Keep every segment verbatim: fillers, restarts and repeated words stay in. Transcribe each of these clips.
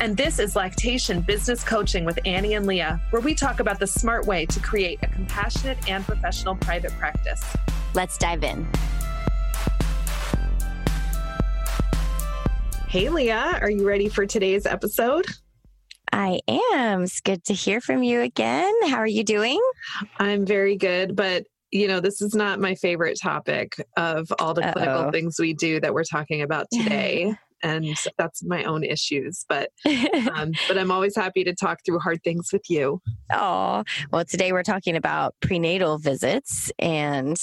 And this is Lactation Business Coaching with Annie and Leah, where we talk about the smart way to create a compassionate and professional private practice. Let's dive in. Hey, Leah, are you ready for today's episode? I am. It's good to hear from you again. How are you doing? I'm very good, but you know, this is not my favorite topic of all the Uh-oh. clinical things we do that we're talking about today. And that's my own issues, but um, but I'm always happy to talk through hard things with you. Oh, well, today we're talking about prenatal visits and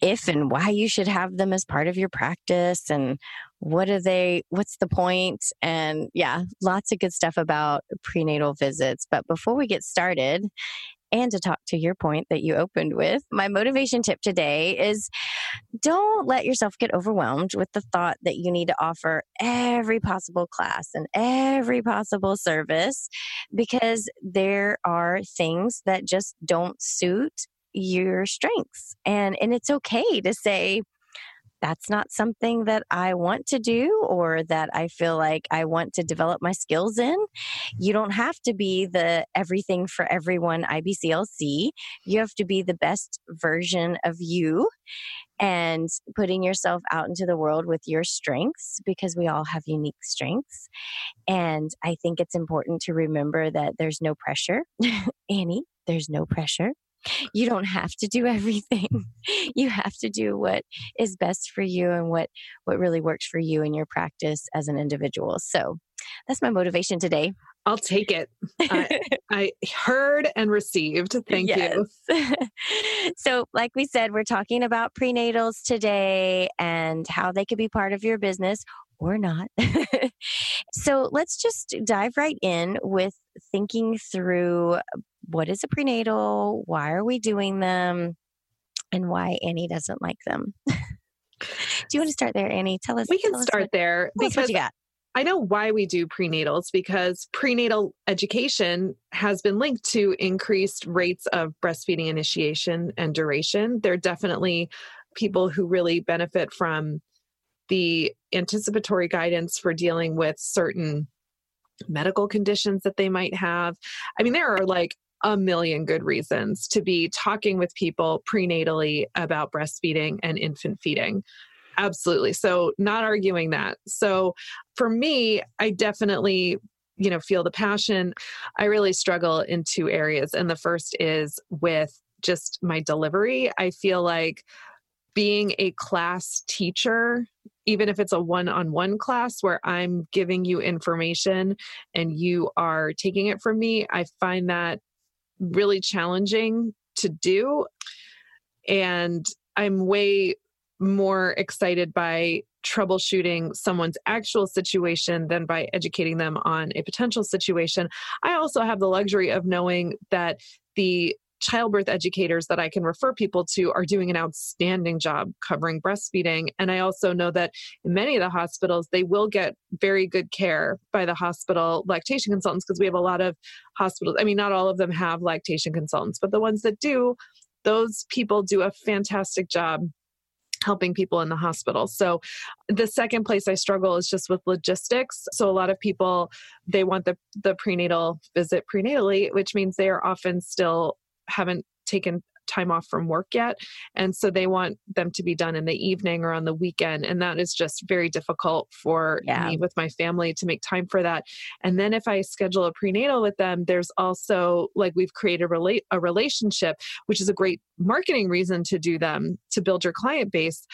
if and why you should have them as part of your practice, and what are they? What's the point? And yeah, lots of good stuff about prenatal visits. But before we get started, and to talk to your point that you opened with, my motivation tip today is don't let yourself get overwhelmed with the thought that you need to offer every possible class and every possible service, because there are things that just don't suit your strengths. And, and it's okay to say, that's not something that I want to do or that I feel like I want to develop my skills in. You don't have to be the everything for everyone I B C L C. You have to be the best version of you and putting yourself out into the world with your strengths, because we all have unique strengths. And I think it's important to remember that there's no pressure. Annie, there's no pressure. You don't have to do everything. You have to do what is best for you and what, what really works for you in your practice as an individual. So that's my motivation today. I'll take it. I, I heard and received. Thank yes. you. So like we said, we're talking about prenatals today and how they could be part of your business or not. So let's just dive right in with thinking through what is a prenatal, why are we doing them, and why Annie doesn't like them. Do you want to start there, Annie? Tell us. We can start what, there because what you got. I know why we do prenatals, because prenatal education has been linked to increased rates of breastfeeding initiation and duration. There are definitely people who really benefit from the anticipatory guidance for dealing with certain medical conditions that they might have. I mean, there are like a million good reasons to be talking with people prenatally about breastfeeding and infant feeding. Absolutely. So not arguing that. So for me, I definitely, you know, feel the passion. I really struggle in two areas. And the first is with just my delivery. I feel like being a class teacher, even if it's a one-on-one class where I'm giving you information and you are taking it from me, I find that really challenging to do. And I'm way more excited by troubleshooting someone's actual situation than by educating them on a potential situation. I also have the luxury of knowing that the childbirth educators that I can refer people to are doing an outstanding job covering breastfeeding. And I also know that in many of the hospitals, they will get very good care by the hospital lactation consultants, because we have a lot of hospitals. I mean, not all of them have lactation consultants, but the ones that do, those people do a fantastic job helping people in the hospital. So the second place I struggle is just with logistics. So a lot of people, they want the, the prenatal visit prenatally, which means they are often still haven't taken time off from work yet. And so they want them to be done in the evening or on the weekend. And that is just very difficult for yeah. me with my family to make time for that. And then if I schedule a prenatal with them, there's also like we've created a, rela- a relationship, which is a great marketing reason to do them, to build your client base.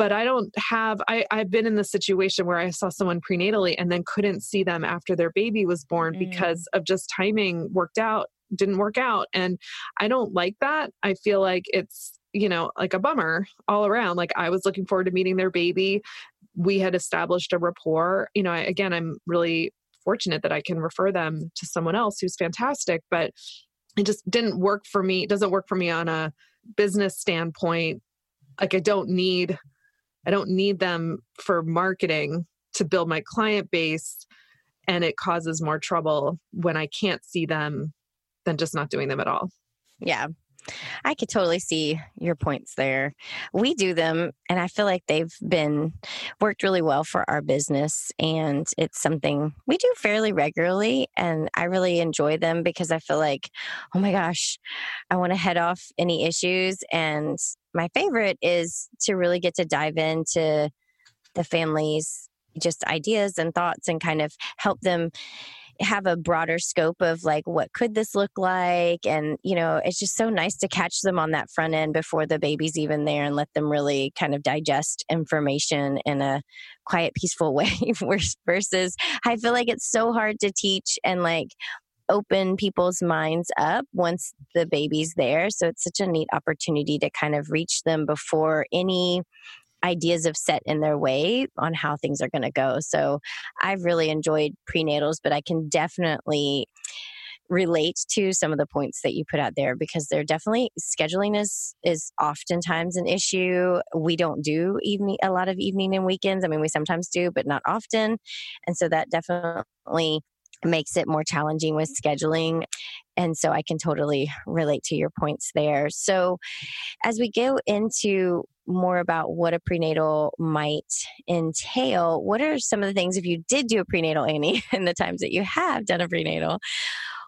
But I don't have, I, I've been in the situation where I saw someone prenatally and then couldn't see them after their baby was born mm. because of just timing worked out, didn't work out. And I don't like that. I feel like it's, you know, like a bummer all around. Like I was looking forward to meeting their baby. We had established a rapport. You know, I, again, I'm really fortunate that I can refer them to someone else who's fantastic, but it just didn't work for me. It doesn't work for me on a business standpoint. Like I don't need, I don't need them for marketing to build my client base. And it causes more trouble when I can't see them than just not doing them at all. Yeah. I could totally see your points there. We do them, and I feel like they've been worked really well for our business, and it's something we do fairly regularly, and I really enjoy them because I feel like, oh my gosh, I want to head off any issues. And my favorite is to really get to dive into the family's just ideas and thoughts and kind of help them have a broader scope of like, what could this look like? And, you know, it's just so nice to catch them on that front end before the baby's even there and let them really kind of digest information in a quiet, peaceful way versus I feel like it's so hard to teach and like open people's minds up once the baby's there. So it's such a neat opportunity to kind of reach them before any ideas have set in their way on how things are going to go. So I've really enjoyed prenatals, but I can definitely relate to some of the points that you put out there because they're definitely scheduling is, is oftentimes an issue. We don't do evening, a lot of evening and weekends. I mean, we sometimes do, but not often. And so that definitely makes it more challenging with scheduling. And so I can totally relate to your points there. So as we go into more about what a prenatal might entail, what are some of the things, if you did do a prenatal, Annie, and the times that you have done a prenatal,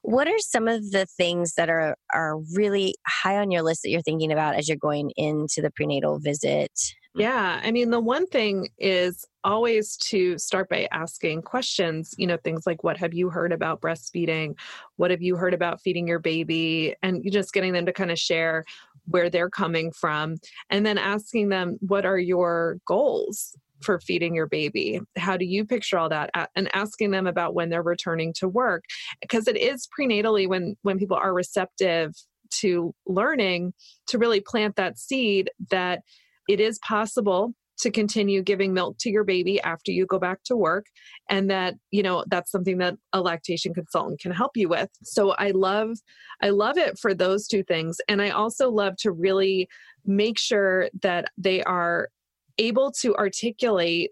what are some of the things that are, are really high on your list that you're thinking about as you're going into the prenatal visit? Yeah. I mean, the one thing is always to start by asking questions, you know, things like, what have you heard about breastfeeding? What have you heard about feeding your baby? And just getting them to kind of share where they're coming from. And then asking them, what are your goals for feeding your baby? How do you picture all that? And asking them about when they're returning to work. Because it is prenatally when, when people are receptive to learning to really plant that seed that it is possible to continue giving milk to your baby after you go back to work. And that, you know, that's something that a lactation consultant can help you with. So I love, I love it for those two things. And I also love to really make sure that they are able to articulate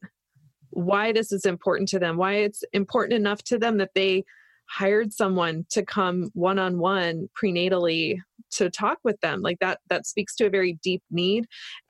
why this is important to them, why it's important enough to them that they hired someone to come one-on-one prenatally to talk with them. Like that, that speaks to a very deep need.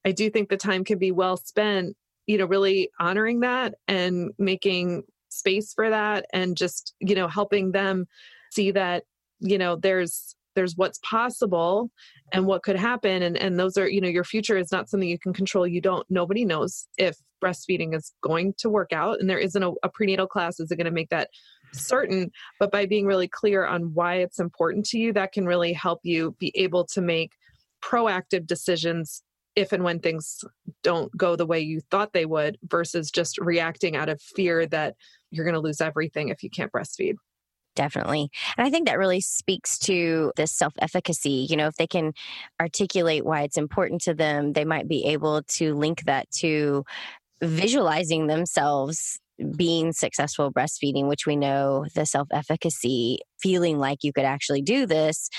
I do think the time can be well spent, you know, really honoring that and making space for that and just, you know, helping them see that, you know, there's, there's what's possible and what could happen. And, and those are, you know, your future is not something you can control. You don't, nobody knows if breastfeeding is going to work out, and there isn't a, a prenatal class. Is it going to make that certain? But by being really clear on why it's important to you, that can really help you be able to make proactive decisions if and when things don't go the way you thought they would, versus just reacting out of fear that you're going to lose everything if you can't breastfeed. Definitely. And I think that really speaks to this self-efficacy. You know, if they can articulate why it's important to them, they might be able to link that to visualizing themselves being successful breastfeeding, which we know the self-efficacy, feeling like you could actually do this,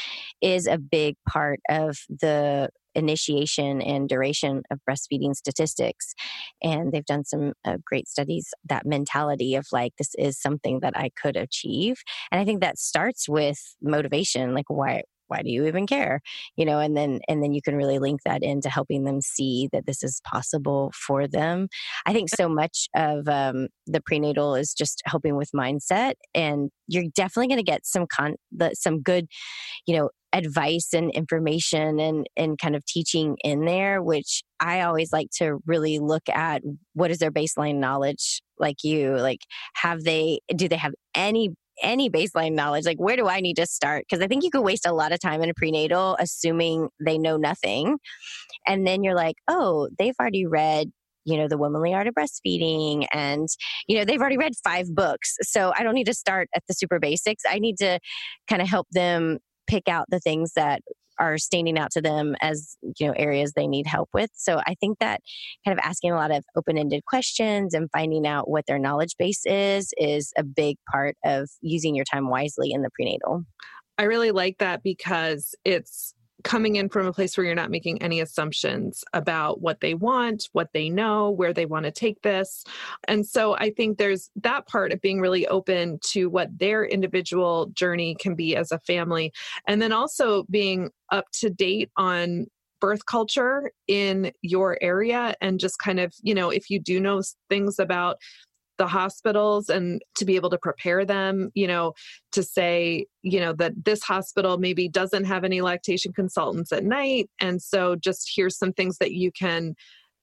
is a big part of the initiation and duration of breastfeeding statistics. And they've done some uh, great studies, that mentality of like, this is something that I could achieve. And I think that starts with motivation, like why, why do you even care? You know, and then, and then you can really link that into helping them see that this is possible for them. I think so much of um, the prenatal is just helping with mindset, and you're definitely going to get some con, the, some good, you know, advice and information and, and kind of teaching in there, which I always like to really look at what is their baseline knowledge. Like you, like have they, do they have any, any baseline knowledge? Like where do I need to start? Because I think you could waste a lot of time in a prenatal assuming they know nothing. And then you're like, oh, they've already read you know, The Womanly Art of Breastfeeding. And, you know, they've already read five books. So I don't need to start at the super basics. I need to kind of help them pick out the things that are standing out to them as, you know, areas they need help with. So I think that kind of asking a lot of open-ended questions and finding out what their knowledge base is, is a big part of using your time wisely in the prenatal. I really like that because it's coming in from a place where you're not making any assumptions about what they want, what they know, where they want to take this. And so I think there's that part of being really open to what their individual journey can be as a family. And then also being up to date on birth culture in your area and just kind of, you know, if you do know things about the hospitals and to be able to prepare them, you know, to say, you know, that this hospital maybe doesn't have any lactation consultants at night. And so just here's some things that you can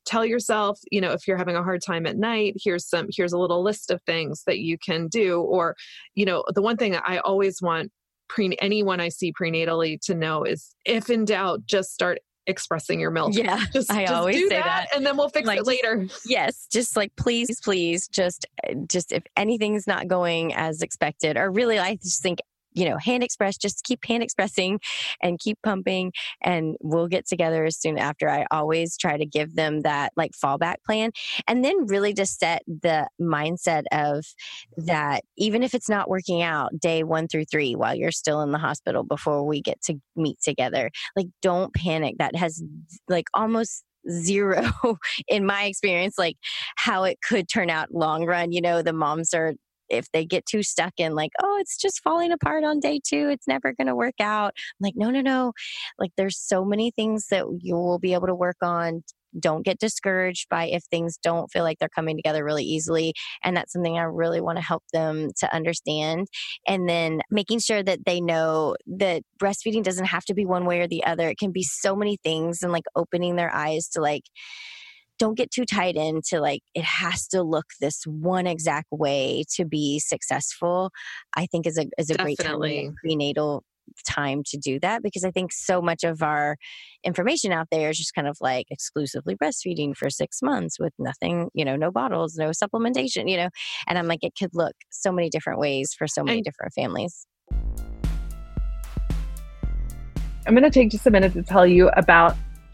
tell yourself, you know, if you're having a hard time at night, here's some, here's a little list of things that you can do. Or, you know, the one thing I always want pre- anyone I see prenatally to know is if in doubt, just start expressing your milk. Yeah, just, I just always do say that, that, and then we'll fix like, it later. Just, yes, just like please, please, just, just if anything's not going as expected, or really, I just think you know, hand express. Just keep hand expressing, and keep pumping, and we'll get together soon after. I always try to give them that like fallback plan, and then really just set the mindset of that even if it's not working out day one through three while you're still in the hospital before we get to meet together, like don't panic. That has like almost zero in my experience, like how it could turn out long run. You know, the moms are. If they get too stuck in like, oh, it's just falling apart on day two, it's never going to work out. I'm like, no, no, no. Like there's so many things that you will be able to work on. Don't get discouraged by if things don't feel like they're coming together really easily. And that's something I really want to help them to understand. And then making sure that they know that breastfeeding doesn't have to be one way or the other. It can be so many things and like opening their eyes to like, don't get too tied into like, it has to look this one exact way to be successful, I think is a is a Definitely. Great time in prenatal time to do that. Because I think so much of our information out there is just kind of like exclusively breastfeeding for six months with nothing, you know, no bottles, no supplementation, you know, and I'm like, it could look so many different ways for so many I- different families. I'm going to take just a minute to tell you about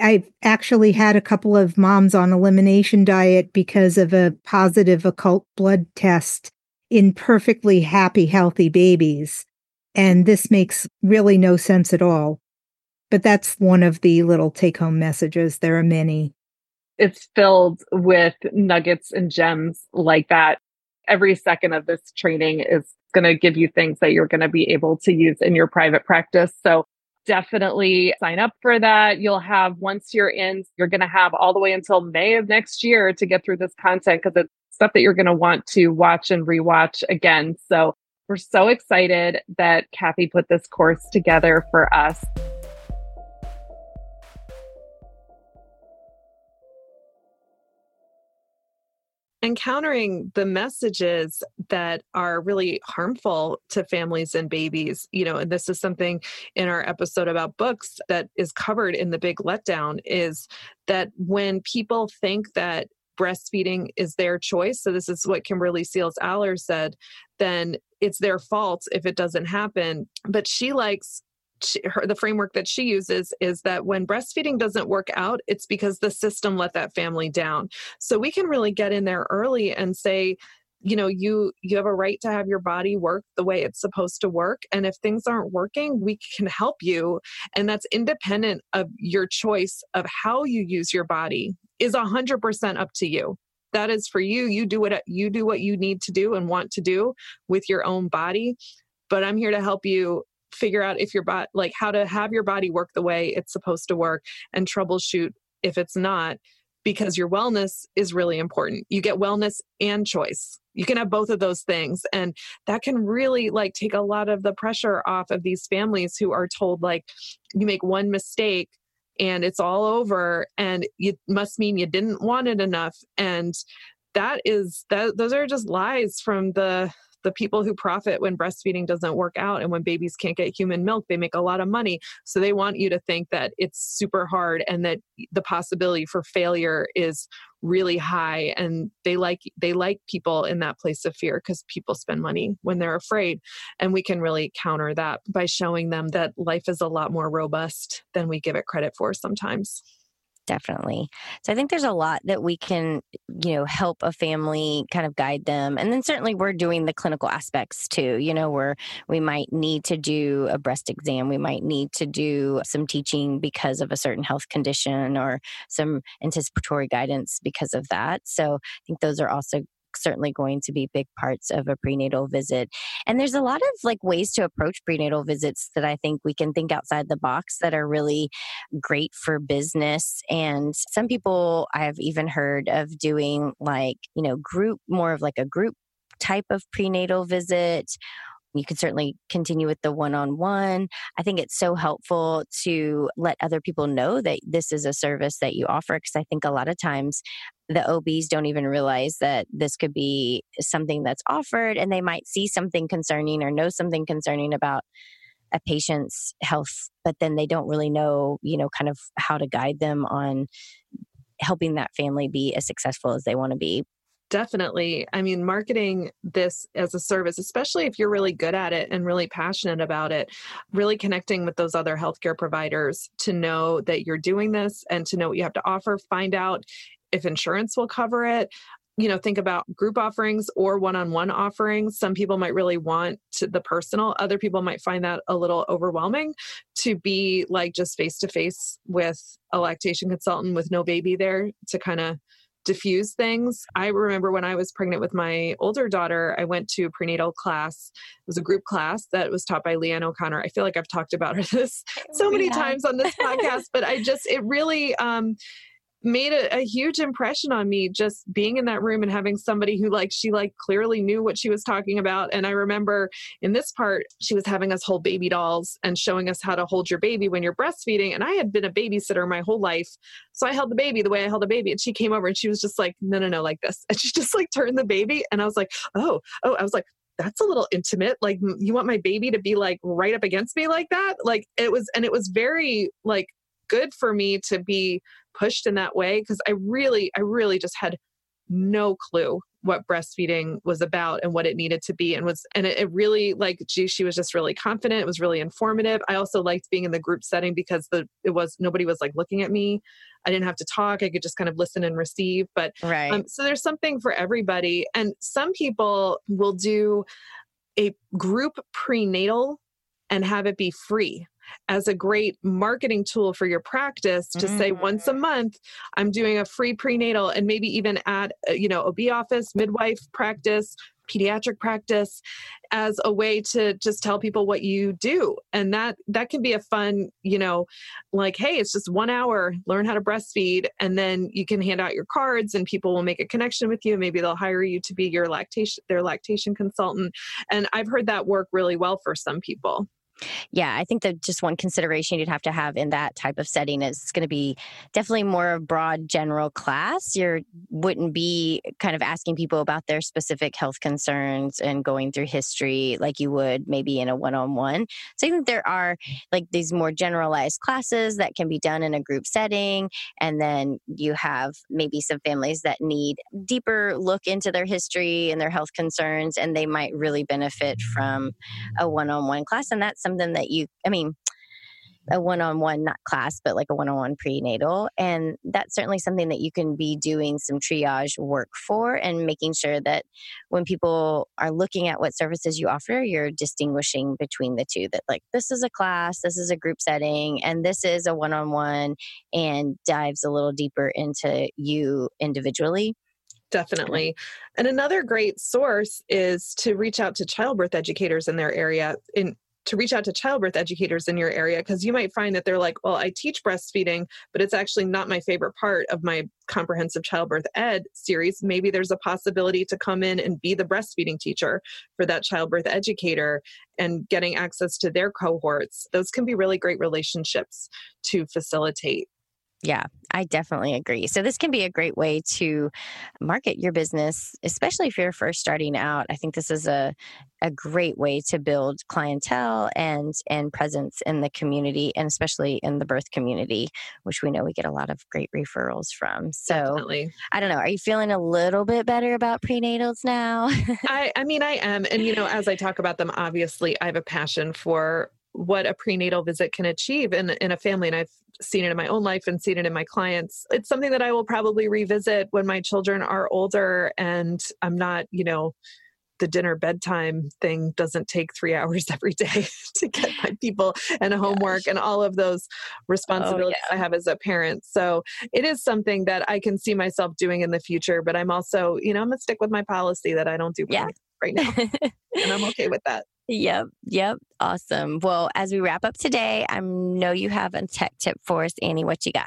I've actually had a couple of moms on elimination diet because of a positive occult blood test in perfectly happy, healthy babies. And this makes really no sense at all. But that's one of the little take-home messages. There are many. It's filled with nuggets and gems like that. Every second of this training is going to give you things that you're going to be able to use in your private practice. So definitely sign up for that. You'll have, once you're in, you're going to have all the way until May of next year to get through this content because it's stuff that you're going to want to watch and rewatch again. So we're so excited that Kathy put this course together for us. Encountering the messages that are really harmful to families and babies, you know, and this is something in our episode about books that is covered in The Big Letdown, is that when people think that breastfeeding is their choice, so this is what Kimberly Seals Allers said, then it's their fault if it doesn't happen. But she likes She, her, the framework that she uses is that when breastfeeding doesn't work out, it's because the system let that family down. So we can really get in there early and say, you know, you, you have a right to have your body work the way it's supposed to work. And if things aren't working, we can help you. And that's independent of your choice of how you use your body is a hundred percent up to you. That is for you. You do what you do, what you need to do and want to do with your own body. But I'm here to help you figure out if your body, like how to have your body work the way it's supposed to work and troubleshoot if it's not, because your wellness is really important. You get wellness and choice. You can have both of those things. And that can really like take a lot of the pressure off of these families who are told like, you make one mistake and it's all over and it must mean you didn't want it enough. And that is, that, those are just lies from the the people who profit when breastfeeding doesn't work out and when babies can't get human milk. They make a lot of money. So they want you to think that it's super hard and that the possibility for failure is really high. And they like, they like people in that place of fear because people spend money when they're afraid. And we can really counter that by showing them that life is a lot more robust than we give it credit for sometimes. Definitely. So I think there's a lot that we can, you know, help a family kind of guide them. And then certainly we're doing the clinical aspects too, you know, where we might need to do a breast exam. We might need to do some teaching because of a certain health condition or some anticipatory guidance because of that. So I think those are also certainly going to be big parts of a prenatal visit. And there's a lot of like ways to approach prenatal visits that I think we can think outside the box that are really great for business. And some people I've even heard of doing like, you know, group, more of like a group type of prenatal visit. You can certainly continue with the one-on-one. I think it's so helpful to let other people know that this is a service that you offer, because I think a lot of times the O Bs don't even realize that this could be something that's offered, and they might see something concerning or know something concerning about a patient's health, but then they don't really know, you know, kind of how to guide them on helping that family be as successful as they want to be. Definitely. I mean, marketing this as a service, especially if you're really good at it and really passionate about it, really connecting with those other healthcare providers to know that you're doing this and to know what you have to offer, find out if insurance will cover it. You know, think about group offerings or one-on-one offerings. Some people might really want to, the personal. Other people might find that a little overwhelming to be like just face-to-face with a lactation consultant with no baby there to kind of diffuse things. I remember when I was pregnant with my older daughter, I went to a prenatal class. It was a group class that was taught by Leanne O'Connor. I feel like I've talked about her this so many yeah. times on this podcast, but I just, it really, um, made a, a huge impression on me just being in that room and having somebody who like, she like clearly knew what she was talking about. And I remember in this part, she was having us hold baby dolls and showing us how to hold your baby when you're breastfeeding. And I had been a babysitter my whole life. So I held the baby the way I held a baby. And she came over and she was just like, no, no, no, like this. And she just like turned the baby. And I was like, oh, oh, I was like, that's a little intimate. Like you want my baby to be like right up against me like that? Like it was, and it was very like good for me to be pushed in that way, because I really, I really just had no clue what breastfeeding was about and what it needed to be. And was, and it, it really like, gee, she was just really confident. It was really informative. I also liked being in the group setting because the, it was, nobody was like looking at me. I didn't have to talk. I could just kind of listen and receive, but right. um, so there's something for everybody. And some people will do a group prenatal and have it be free as a great marketing tool for your practice to mm. say once a month, I'm doing a free prenatal, and maybe even add, you know, O B office, midwife practice, pediatric practice as a way to just tell people what you do. And that, that can be a fun, you know, like, hey, it's just one hour, learn how to breastfeed. And then you can hand out your cards and people will make a connection with you. Maybe they'll hire you to be your lactation, their lactation consultant. And I've heard that work really well for some people. Yeah, I think that just one consideration you'd have to have in that type of setting is going to be definitely more of broad general class. You wouldn't be kind of asking people about their specific health concerns and going through history like you would maybe in a one-on-one. So I think there are like these more generalized classes that can be done in a group setting. And then you have maybe some families that need deeper look into their history and their health concerns, and they might really benefit from a one-on-one class. And that's something that you, I mean, a one-on-one, not class, but like a one-on-one prenatal. And that's certainly something that you can be doing some triage work for, and making sure that when people are looking at what services you offer, you're distinguishing between the two, that like, this is a class, this is a group setting, and this is a one-on-one, and dives a little deeper into you individually. Definitely. And another great source is to reach out to childbirth educators in their area, in to reach out to childbirth educators in your area, because you might find that they're like, well, I teach breastfeeding, but it's actually not my favorite part of my comprehensive childbirth ed series. Maybe there's a possibility to come in and be the breastfeeding teacher for that childbirth educator and getting access to their cohorts. Those can be really great relationships to facilitate. Yeah, I definitely agree. So this can be a great way to market your business, especially if you're first starting out. I think this is a, a great way to build clientele and, and presence in the community, and especially in the birth community, which we know we get a lot of great referrals from. So definitely. I don't know, are you feeling a little bit better about prenatals now? I, I mean, I am. And, you know, as I talk about them, obviously I have a passion for what a prenatal visit can achieve in, in a family. And I've seen it in my own life and seen it in my clients. It's something that I will probably revisit when my children are older and I'm not, you know, the dinner bedtime thing doesn't take three hours every day to get my people and homework Gosh. And all of those responsibilities oh, yeah. I have as a parent. So it is something that I can see myself doing in the future, but I'm also, you know, I'm going to stick with my policy that I don't do yeah. right now. And I'm okay with that. Yep. Yep. Awesome. Well, as we wrap up today, I know you have a tech tip for us, Annie. What you got?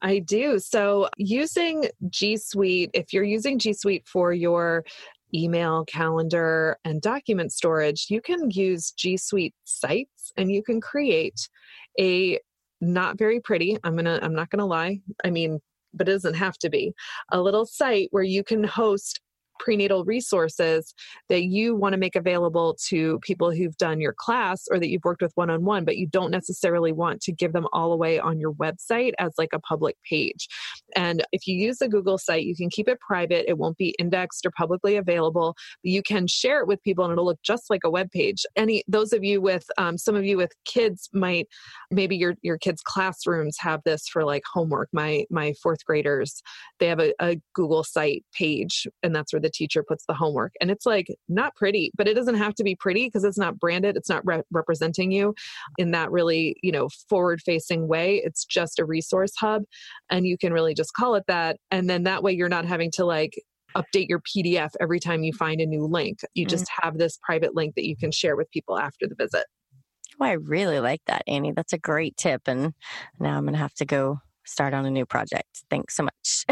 I do. So using G Suite, if you're using G Suite for your email, calendar, and document storage, you can use G Suite sites and you can create a not very pretty, I'm going to, I'm not going to lie. I mean, but it doesn't have to be a little site where you can host prenatal resources that you want to make available to people who've done your class or that you've worked with one-on-one, but you don't necessarily want to give them all away on your website as like a public page. And if you use the Google site, you can keep it private. It won't be indexed or publicly available. You can share it with people and it'll look just like a web page. Any, those of you with, um, some of you with kids might, maybe your, your kids' classrooms have this for like homework. My, my fourth graders, they have a, a Google site page, and that's where the teacher puts the homework, and it's like not pretty, but it doesn't have to be pretty because it's not branded. It's not re- representing you in that really, you know, forward facing way. It's just a resource hub, and you can really just call it that. And then that way you're not having to like update your P D F every time you find a new link. You mm-hmm. just have this private link that you can share with people after the visit. Oh, I really like that, Annie. That's a great tip. And now I'm going to have to go start on a new project. Thanks so much.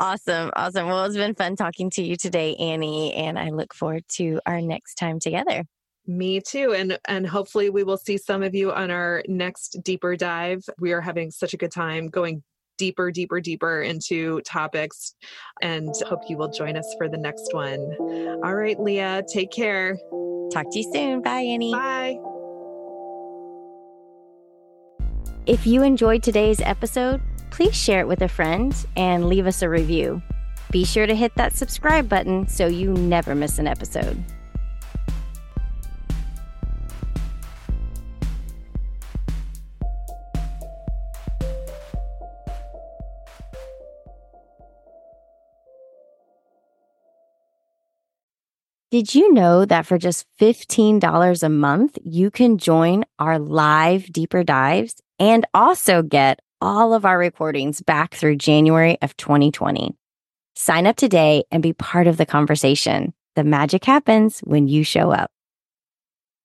Awesome. Awesome. Well, it's been fun talking to you today, Annie, and I look forward to our next time together. Me too. And and hopefully we will see some of you on our next Deeper Dive. We are having such a good time going deeper, deeper, deeper into topics, and hope you will join us for the next one. All right, Leah, take care. Talk to you soon. Bye, Annie. Bye. If you enjoyed today's episode, please share it with a friend and leave us a review. Be sure to hit that subscribe button so you never miss an episode. Did you know that for just fifteen dollars a month, you can join our live Deeper Dives and also get all of our recordings back through January of twenty twenty. Sign up today and be part of the conversation. The magic happens when you show up.